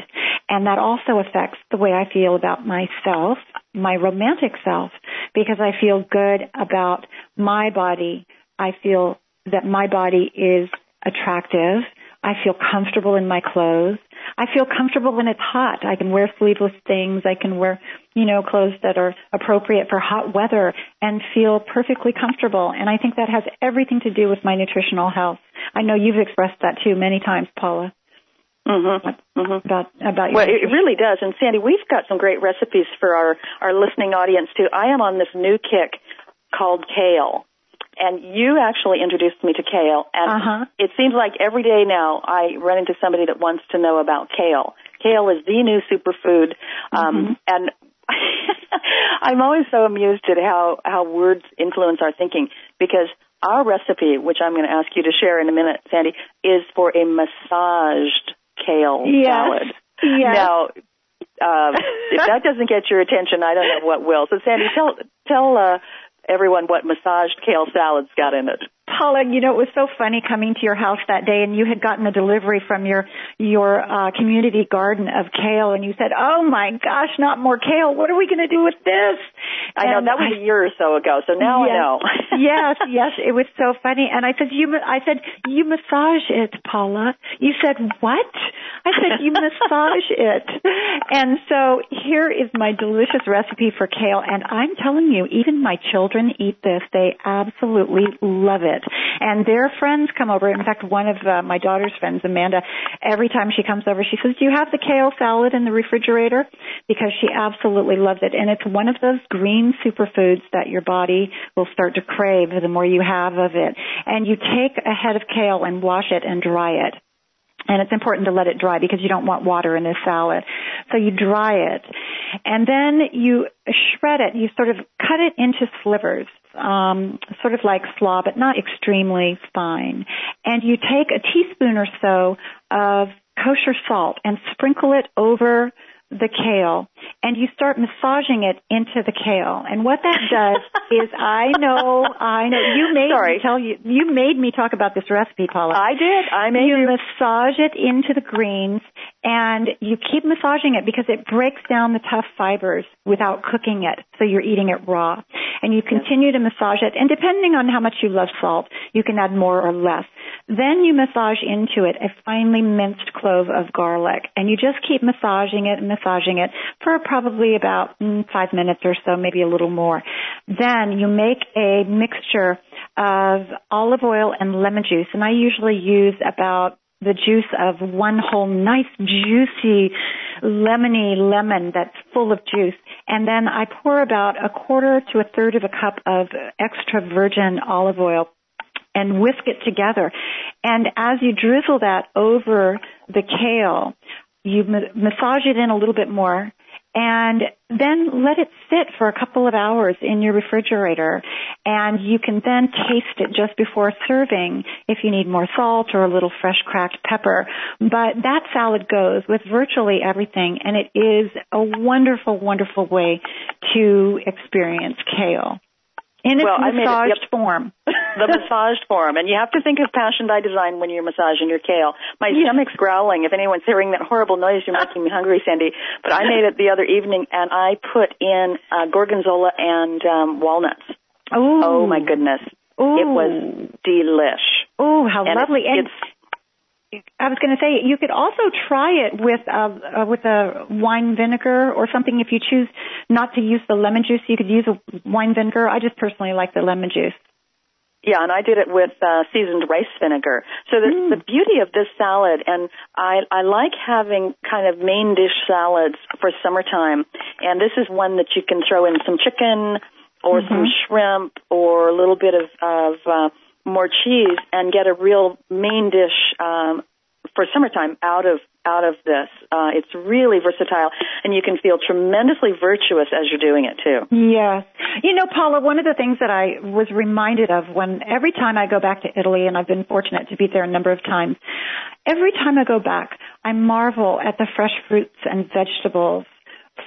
And that also affects the way I feel about myself, my romantic self, because I feel good about my body, I feel that my body is attractive. I feel comfortable in my clothes. I feel comfortable when it's hot. I can wear sleeveless things. I can wear, clothes that are appropriate for hot weather and feel perfectly comfortable. And I think that has everything to do with my nutritional health. I know you've expressed that too many times, Paula. Mm-hmm. Mm-hmm. About your it really does. And Sandy, we've got some great recipes for our listening audience too. I am on this new kick called kale. And you actually introduced me to kale, and it seems like every day now I run into somebody that wants to know about kale. Kale is the new superfood, and I'm always so amused at how words influence our thinking, because our recipe, which I'm going to ask you to share in a minute, Sandy, is for a massaged kale salad. Yes. Now, if that doesn't get your attention, I don't know what will. So, Sandy, tell everyone what massaged kale salad's got in it. Paula, it was so funny coming to your house that day, and you had gotten a delivery from your community garden of kale, and you said, oh, my gosh, not more kale. What are we going to do with this? I know. That was a year or so ago, so now I know. Yes. It was so funny. And I said, you massage it, Paula. You said, what? I said, you massage it. And so here is my delicious recipe for kale, and I'm telling you, even my children eat this. They absolutely love it. And their friends come over. In fact, one of my daughter's friends, Amanda, every time she comes over, she says, do you have the kale salad in the refrigerator? Because she absolutely loves it. And it's one of those green superfoods that your body will start to crave the more you have of it. And you take a head of kale and wash it and dry it. And it's important to let it dry because you don't want water in this salad. So you dry it. And then you shred it. You sort of cut it into slivers, sort of like slaw, but not extremely fine. And you take a teaspoon or so of kosher salt and sprinkle it over the kale, and you start massaging it into the kale. And what that does is, I know, you made me talk about this recipe, Paula. I did. You massage it into the greens, and you keep massaging it because it breaks down the tough fibers without cooking it, so you're eating it raw. And you continue to massage it, and depending on how much you love salt, you can add more or less. Then you massage into it a finely minced clove of garlic, and you just keep massaging it for probably about 5 minutes or so, maybe a little more. Then you make a mixture of olive oil and lemon juice, and I usually use about the juice of one whole nice, juicy, lemony lemon that's full of juice. And then I pour about a quarter to a third of a cup of extra virgin olive oil and whisk it together. And as you drizzle that over the kale, you massage it in a little bit more, and then let it sit for a couple of hours in your refrigerator. And you can then taste it just before serving if you need more salt or a little fresh cracked pepper. But that salad goes with virtually everything, and it is a wonderful, wonderful way to experience kale. In its massaged form. The massaged form. And you have to think of Passion by Design when you're massaging your kale. My stomach's growling. If anyone's hearing that horrible noise, you're making me hungry, Sandy. But I made it the other evening, and I put in gorgonzola and walnuts. Ooh. Oh, my goodness. Ooh. It was delish. Oh, how lovely. I was going to say, you could also try it with a wine vinegar or something. If you choose not to use the lemon juice, you could use a wine vinegar. I just personally like the lemon juice. Yeah, and I did it with seasoned rice vinegar. So the beauty of this salad, and I like having kind of main dish salads for summertime, and this is one that you can throw in some chicken or some shrimp or a little bit of more cheese and get a real main dish for summertime out of this. It's really versatile, and you can feel tremendously virtuous as you're doing it too. Yes. Paula, one of the things that I was reminded of every time I go back to Italy, and I've been fortunate to be there a number of times, every time I go back, I marvel at the fresh fruits and vegetables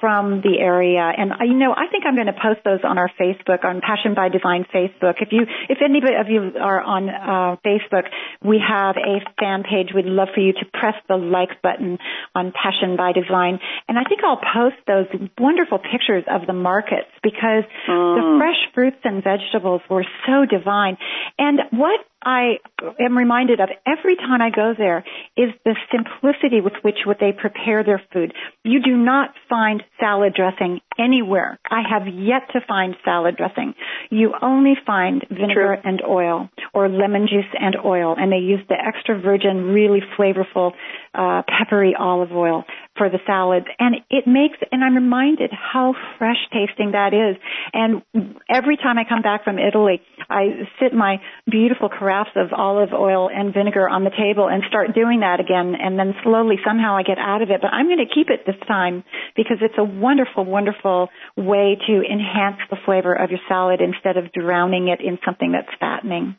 from the area. And, you know, I think I'm going to post those on our Facebook, on Passion by Design Facebook. If any of you are on Facebook, we have a fan page. We'd love for you to press the like button on Passion by Design. And I think I'll post those wonderful pictures of the markets because the fresh fruits and vegetables were so divine. And what I am reminded of every time I go there is the simplicity with which they prepare their food. You do not find salad dressing anywhere. I have yet to find salad dressing. You only find vinegar and oil or lemon juice and oil, and they use the extra virgin, really flavorful, peppery olive oil for the salads. And it makes, and I'm reminded how fresh tasting that is. And every time I come back from Italy, I sit my beautiful carafes of olive oil and vinegar on the table and start doing that again, and then slowly somehow I get out of it. But I'm going to keep it this time because it's a wonderful, wonderful way to enhance the flavor of your salad instead of drowning it in something that's fattening.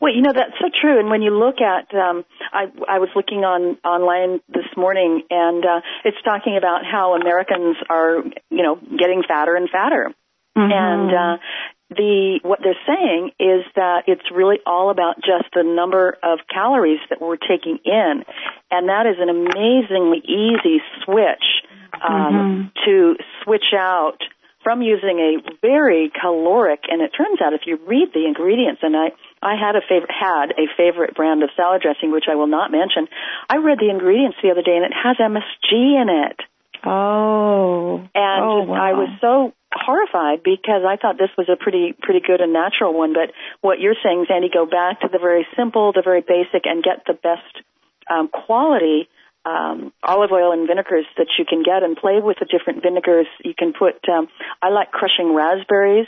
Well, you know, that's so true. And when you look at, I was looking online this morning, and it's talking about how Americans are, you know, getting fatter and fatter. Mm-hmm. And what they're saying is that it's really all about just the number of calories that we're taking in. And that is an amazingly easy switch to switch out from using a very caloric, and it turns out if you read the ingredients, and I had a favorite brand of salad dressing, which I will not mention. I read the ingredients the other day, and it has MSG in it. Wow. I was so horrified because I thought this was a pretty good and natural one. But what you're saying, Sandy, go back to the very simple, the very basic, and get the best quality olive oil and vinegars that you can get, and play with the different vinegars. You can put, I like crushing raspberries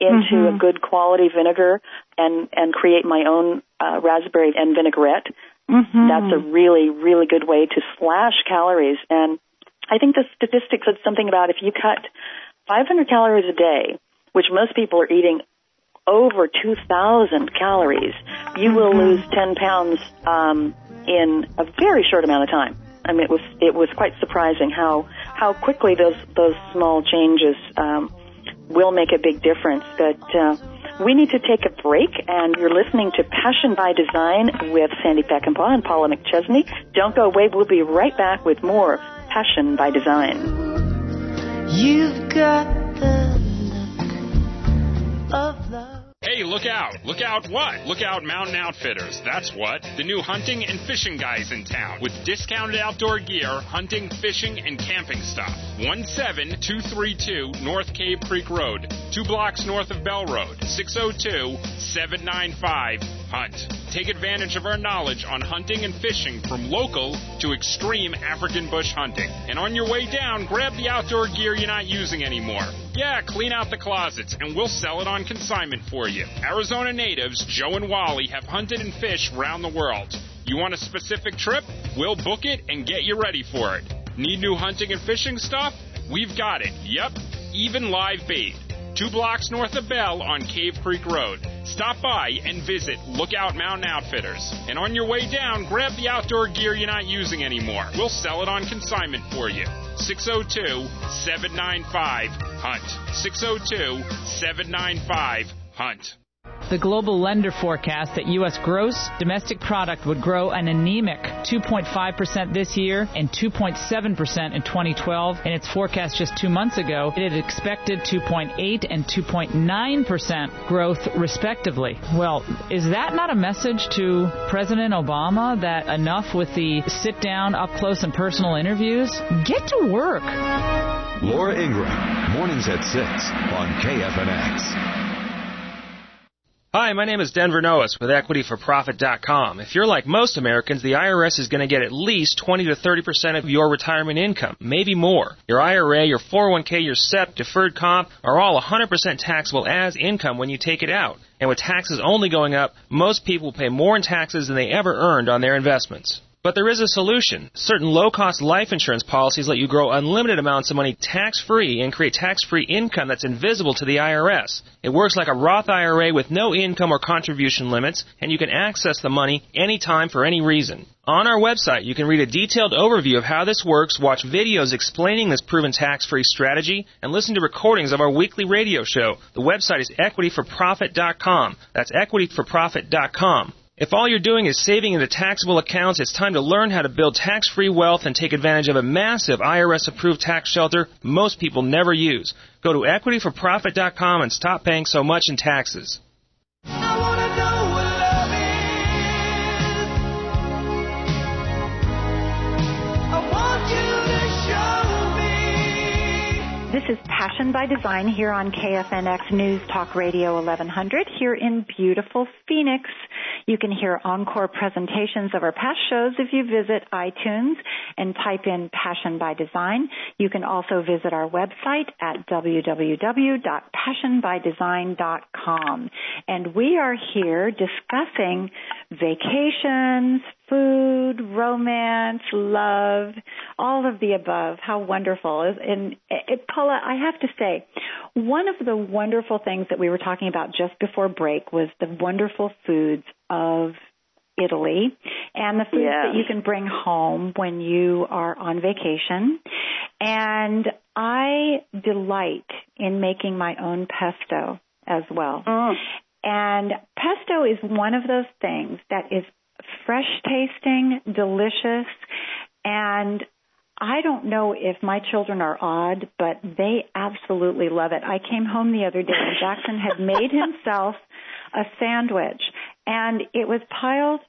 into a good quality vinegar and create my own raspberry and vinaigrette. Mm-hmm. That's a really, really good way to slash calories. And I think the statistics said something about if you cut 500 calories a day, which most people are eating over 2,000 calories, you will lose 10 pounds in a very short amount of time. I mean, it was quite surprising how quickly those small changes will make a big difference. But we need to take a break, and you're listening to Passion by Design with Sandy Peckinpah and Paula McChesney. Don't go away. We'll be right back with more Passion by Design. You've got the look of love. Hey, look out. Look out what? Look out Mountain Outfitters. That's what. The new hunting and fishing guys in town with discounted outdoor gear, hunting, fishing, and camping stuff. 17232 North Cave Creek Road, 2 blocks north of Bell Road, 602-795-HUNT. Take advantage of our knowledge on hunting and fishing from local to extreme African bush hunting. And on your way down, grab the outdoor gear you're not using anymore. Yeah, clean out the closets, and we'll sell it on consignment for you. Arizona natives Joe and Wally have hunted and fished around the world. You want a specific trip? We'll book it and get you ready for it. Need new hunting and fishing stuff? We've got it. Yep, even live bait. 2 blocks north of Bell on Cave Creek Road. Stop by and visit Lookout Mountain Outfitters. And on your way down, grab the outdoor gear you're not using anymore. We'll sell it on consignment for you. 602-795-HUNT. 602-795-HUNT. The global lender forecast that U.S. gross domestic product would grow an anemic 2.5% this year and 2.7% in 2012. In its forecast just 2 months ago, it had expected 2.8% and 2.9% growth respectively. Well, is that not a message to President Obama that enough with the sit-down, up-close and personal interviews? Get to work. Laura Ingram, mornings at 6 on KFNX. Hi, my name is Denver Noas with EquityForProfit.com. If you're like most Americans, the IRS is going to get at least 20 to 30% of your retirement income, maybe more. Your IRA, your 401k, your SEP, deferred comp are all 100% taxable as income when you take it out. And with taxes only going up, most people pay more in taxes than they ever earned on their investments. But there is a solution. Certain low-cost life insurance policies let you grow unlimited amounts of money tax-free and create tax-free income that's invisible to the IRS. It works like a Roth IRA with no income or contribution limits, and you can access the money anytime for any reason. On our website, you can read a detailed overview of how this works, watch videos explaining this proven tax-free strategy, and listen to recordings of our weekly radio show. The website is EquityForProfit.com. That's EquityForProfit.com. If all you're doing is saving into taxable accounts, it's time to learn how to build tax-free wealth and take advantage of a massive IRS-approved tax shelter most people never use. Go to EquityForProfit.com and stop paying so much in taxes. I wanna know what love is. I want you to show me. This is Passion by Design here on KFNX News Talk Radio 1100 here in beautiful Phoenix. You can hear encore presentations of our past shows if you visit iTunes and type in Passion by Design. You can also visit our website at www.passionbydesign.com. And we are here discussing vacations, food, romance, love, all of the above. How wonderful. And Paula, I have to say, one of the wonderful things that we were talking about just before break was the wonderful foods of Italy and the foods that you can bring home when you are on vacation. And I delight in making my own pesto as well. Mm. And pesto is one of those things that is fresh-tasting, delicious, and I don't know if my children are odd, but they absolutely love it. I came home the other day, and Jackson had made himself a sandwich, and it was piled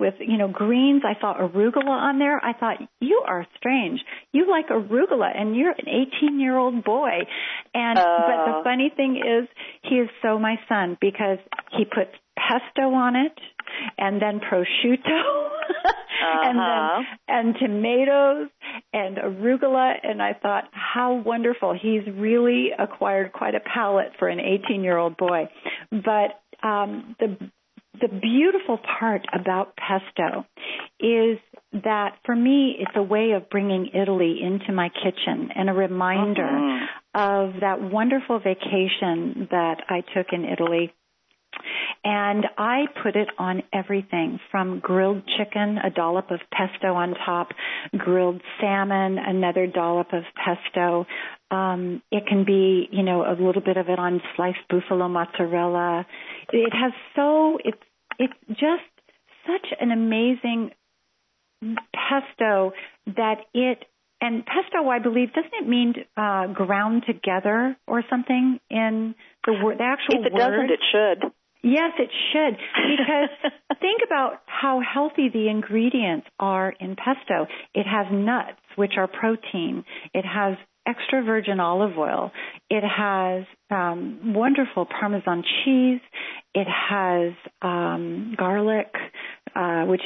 with, you know, greens. I saw arugula on there. I thought, you are strange. You like arugula, and you're an 18-year-old boy. And but the funny thing is, he is so my son because he puts pesto on it, and then prosciutto, and tomatoes, and arugula. And I thought, how wonderful. He's really acquired quite a palate for an 18-year-old boy. But the beautiful part about pesto is that, for me, it's a way of bringing Italy into my kitchen and a reminder of that wonderful vacation that I took in Italy. And I put it on everything from grilled chicken, a dollop of pesto on top, grilled salmon, another dollop of pesto. It can be, you know, a little bit of it on sliced buffalo mozzarella. It has it's just such an amazing pesto that it, and pesto, I believe, doesn't it mean ground together or something in the actual word? If it doesn't, it should. Yes, it should, because think about how healthy the ingredients are in pesto. It has nuts, which are protein. It has extra virgin olive oil. It has wonderful Parmesan cheese. It has garlic, which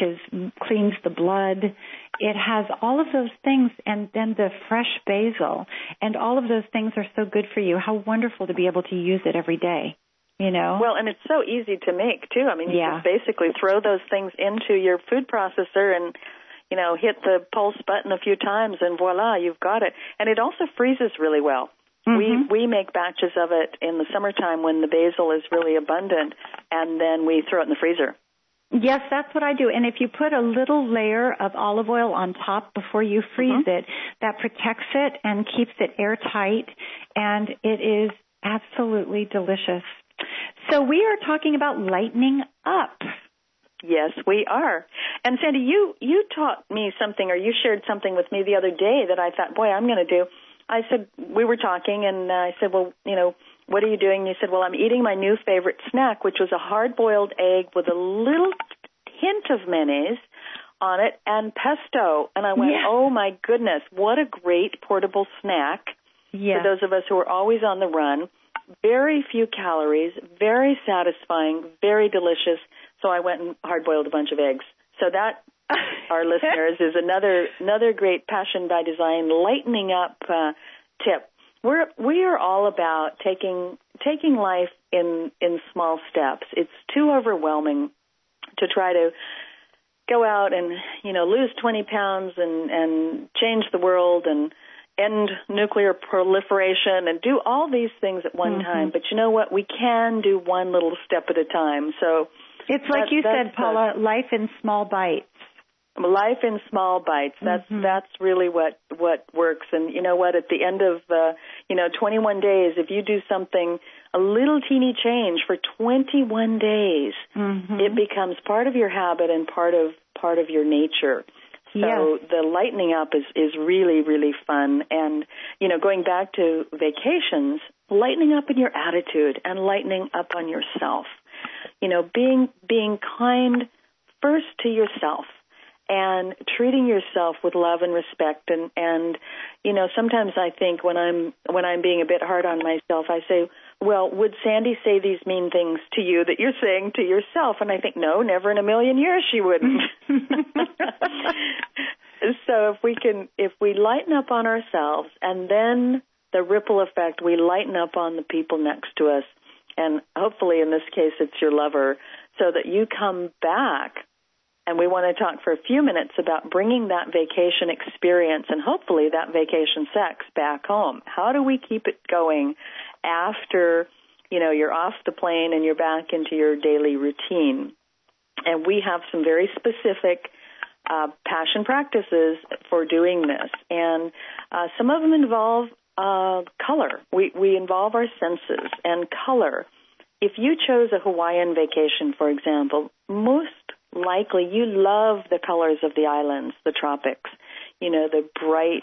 cleans the blood. It has all of those things, and then the fresh basil, and all of those things are so good for you. How wonderful to be able to use it every day. You know? Well, and it's so easy to make, too. I mean, you just basically throw those things into your food processor and, you know, hit the pulse button a few times, and voila, you've got it. And it also freezes really well. Mm-hmm. We make batches of it in the summertime when the basil is really abundant, and then we throw it in the freezer. Yes, that's what I do. And if you put a little layer of olive oil on top before you freeze it, that protects it and keeps it airtight, and it is absolutely delicious. So we are talking about lightening up. Yes, we are. And, Sandy, you taught me something, or you shared something with me the other day that I thought, boy, I'm going to do. I said, we were talking, and I said, well, you know, what are you doing? And you said, well, I'm eating my new favorite snack, which was a hard-boiled egg with a little hint of mayonnaise on it and pesto. And I went, oh, my goodness, what a great portable snack for those of us who are always on the run. Very few calories, very satisfying, very delicious. So I went and hard-boiled a bunch of eggs. So that, our listeners, is another great Passion by Design lightening up tip. We are all about taking life in small steps. It's too overwhelming to try to go out and, you know, lose 20 pounds and change the world and end nuclear proliferation and do all these things at one time. But you know what? We can do one little step at a time. So it's like you said, Paula, life in small bites. Life in small bites. That's really what works. And you know what? At the end of 21 days, if you do something a little teeny change for 21 days, it becomes part of your habit and part of your nature. So the lightening up is really, really fun. And, you know, going back to vacations, lightening up in your attitude and lightening up on yourself. You know, being kind first to yourself and treating yourself with love and respect. And you know, sometimes I think when I'm being a bit hard on myself, I say, well, would Sandy say these mean things to you that you're saying to yourself? And I think, no, never in a million years she wouldn't. So if we lighten up on ourselves, and then the ripple effect, we lighten up on the people next to us, and hopefully in this case it's your lover, so that you come back. And we want to talk for a few minutes about bringing that vacation experience and hopefully that vacation sex back home. How do we keep it going after, you know, you're off the plane and you're back into your daily routine? And we have some very specific passion practices for doing this. And some of them involve color. We involve our senses and color. If you chose a Hawaiian vacation, for example, most likely you love the colors of the islands, the tropics, you know, the bright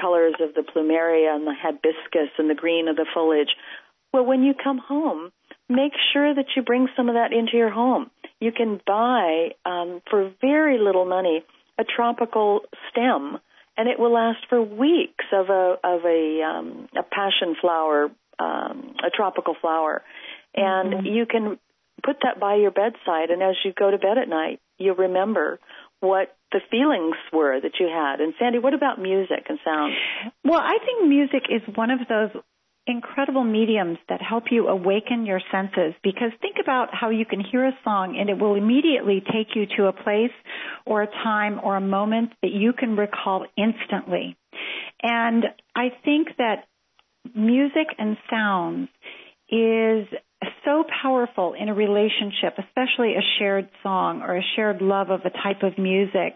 colors of the plumeria and the hibiscus and the green of the foliage. Well, when you come home, make sure that you bring some of that into your home. You can buy, for very little money, a tropical stem, and it will last for weeks of a passion flower, a tropical flower. And you can put that by your bedside, and as you go to bed at night, you'll remember what the feelings were that you had. And, Sandy, what about music and sound? Well, I think music is one of those incredible mediums that help you awaken your senses, because think about how you can hear a song and it will immediately take you to a place or a time or a moment that you can recall instantly. And I think that music and sound is so powerful in a relationship, especially a shared song or a shared love of a type of music.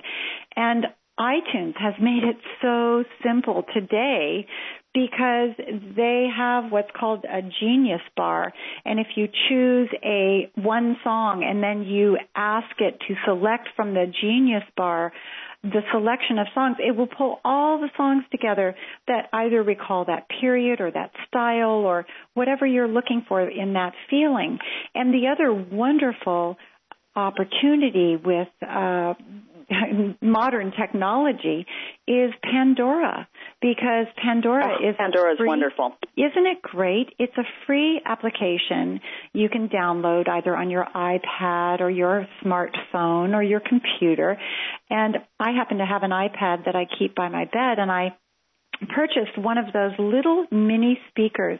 And iTunes has made it so simple today because they have what's called a genius bar. And if you choose one song and then you ask it to select from the genius bar the selection of songs, it will pull all the songs together that either recall that period or that style or whatever you're looking for in that feeling. And the other wonderful opportunity with modern technology is Pandora, because Pandora is wonderful. Isn't it great? It's a free application you can download either on your iPad or your smartphone or your computer. And I happen to have an iPad that I keep by my bed, and I purchased one of those little mini speakers.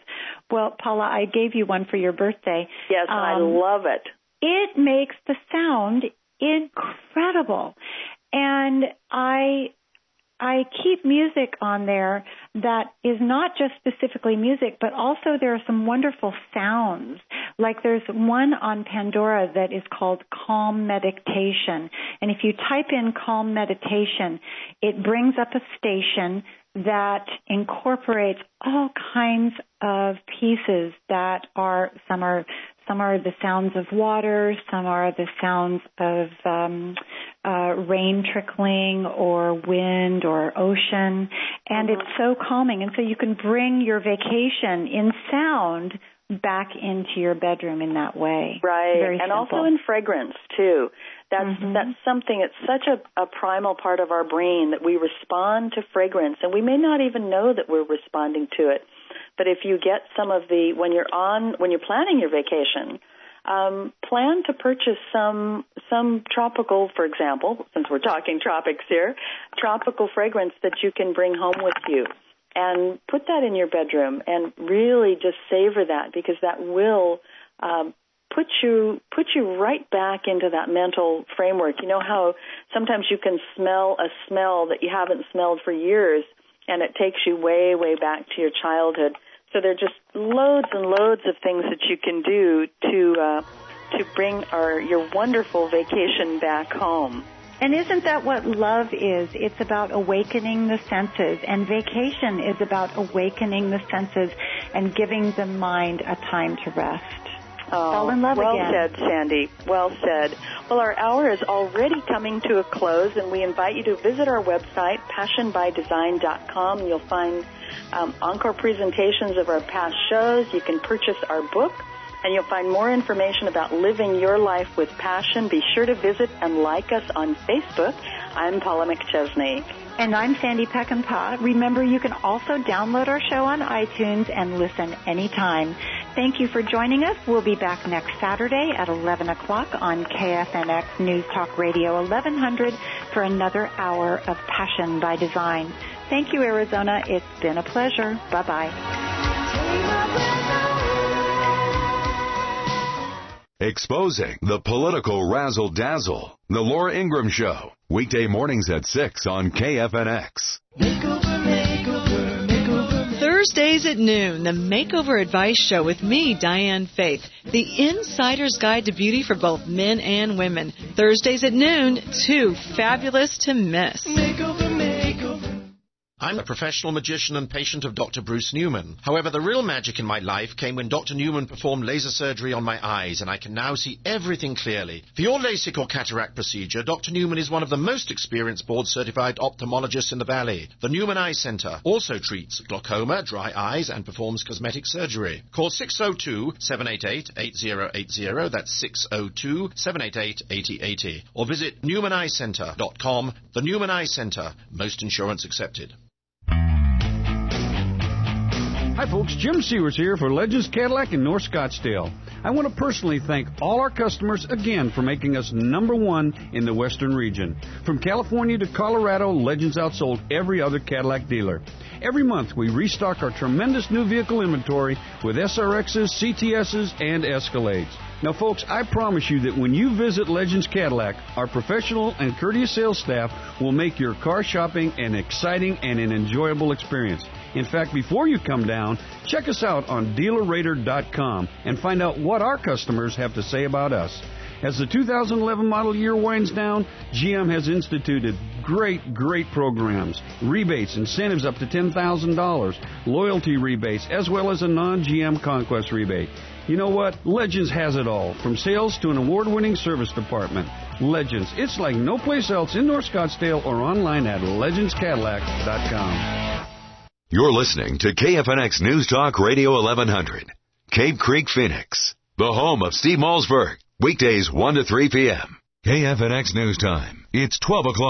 Well, Paula, I gave you one for your birthday. Yes, I love it. It makes the sound incredible. And I keep music on there that is not just specifically music, but also there are some wonderful sounds. Like there's one on Pandora that is called Calm Meditation. And if you type in Calm Meditation, it brings up a station that incorporates all kinds of pieces that are, some are the sounds of water, some are the sounds of rain trickling or wind or ocean, and it's so calming. And so you can bring your vacation in sound back into your bedroom in that way. Right, very and simple. Also in fragrance, too. That's something, it's such a primal part of our brain that we respond to fragrance, and we may not even know that we're responding to it. But if you get some of the, when you're planning your vacation, plan to purchase some tropical, for example, since we're talking tropics here, tropical fragrance that you can bring home with you. And put that in your bedroom and really just savor that, because that will put you right back into that mental framework. You know how sometimes you can smell a smell that you haven't smelled for years, and it takes you way, way back to your childhood. So there are just loads and loads of things that you can do to bring your wonderful vacation back home. And isn't that what love is? It's about awakening the senses. And vacation is about awakening the senses and giving the mind a time to rest. Oh, fall in love well again. Well said, Sandy. Well said. Well, our hour is already coming to a close, and we invite you to visit our website, passionbydesign.com. You'll find encore presentations of our past shows. You can purchase our book, and you'll find more information about living your life with passion. Be sure to visit and like us on Facebook. I'm Paula McChesney. And I'm Sandy Peckinpah. Remember, you can also download our show on iTunes and listen anytime. Thank you for joining us. We'll be back next Saturday at 11 o'clock on KFNX News Talk Radio 1100 for another hour of Passion by Design. Thank you, Arizona. It's been a pleasure. Bye-bye. Exposing the political razzle-dazzle. The Laura Ingraham Show. Weekday mornings at 6 on KFNX. Makeover. Thursdays at noon, the Makeover Advice Show with me, Diane Faith. The Insider's Guide to Beauty for both men and women. Thursdays at noon, too fabulous to miss. Makeover. I'm a professional magician and patient of Dr. Bruce Newman. However, the real magic in my life came when Dr. Newman performed laser surgery on my eyes, and I can now see everything clearly. For your LASIK or cataract procedure, Dr. Newman is one of the most experienced board-certified ophthalmologists in the Valley. The Newman Eye Center also treats glaucoma, dry eyes, and performs cosmetic surgery. Call 602-788-8080, that's 602-788-8080, or visit NewmanEyeCenter.com. The Newman Eye Center, most insurance accepted. Hi folks, Jim Sewers here for Legends Cadillac in North Scottsdale. I want to personally thank all our customers again for making us number one in the western region. From California to Colorado, Legends outsold every other Cadillac dealer. Every month we restock our tremendous new vehicle inventory with SRXs, CTSs, and Escalades. Now folks, I promise you that when you visit Legends Cadillac, our professional and courteous sales staff will make your car shopping an exciting and an enjoyable experience. In fact, before you come down, check us out on DealerRater.com and find out what our customers have to say about us. As the 2011 model year winds down, GM has instituted great programs, rebates, incentives up to $10,000, loyalty rebates, as well as a non-GM conquest rebate. You know what? Legends has it all, from sales to an award-winning service department. Legends. It's like no place else in North Scottsdale or online at LegendsCadillac.com. You're listening to KFNX News Talk Radio 1100, Cave Creek, Phoenix, the home of Steve Malzberg, weekdays 1 to 3 p.m. KFNX News Time. It's 12 o'clock.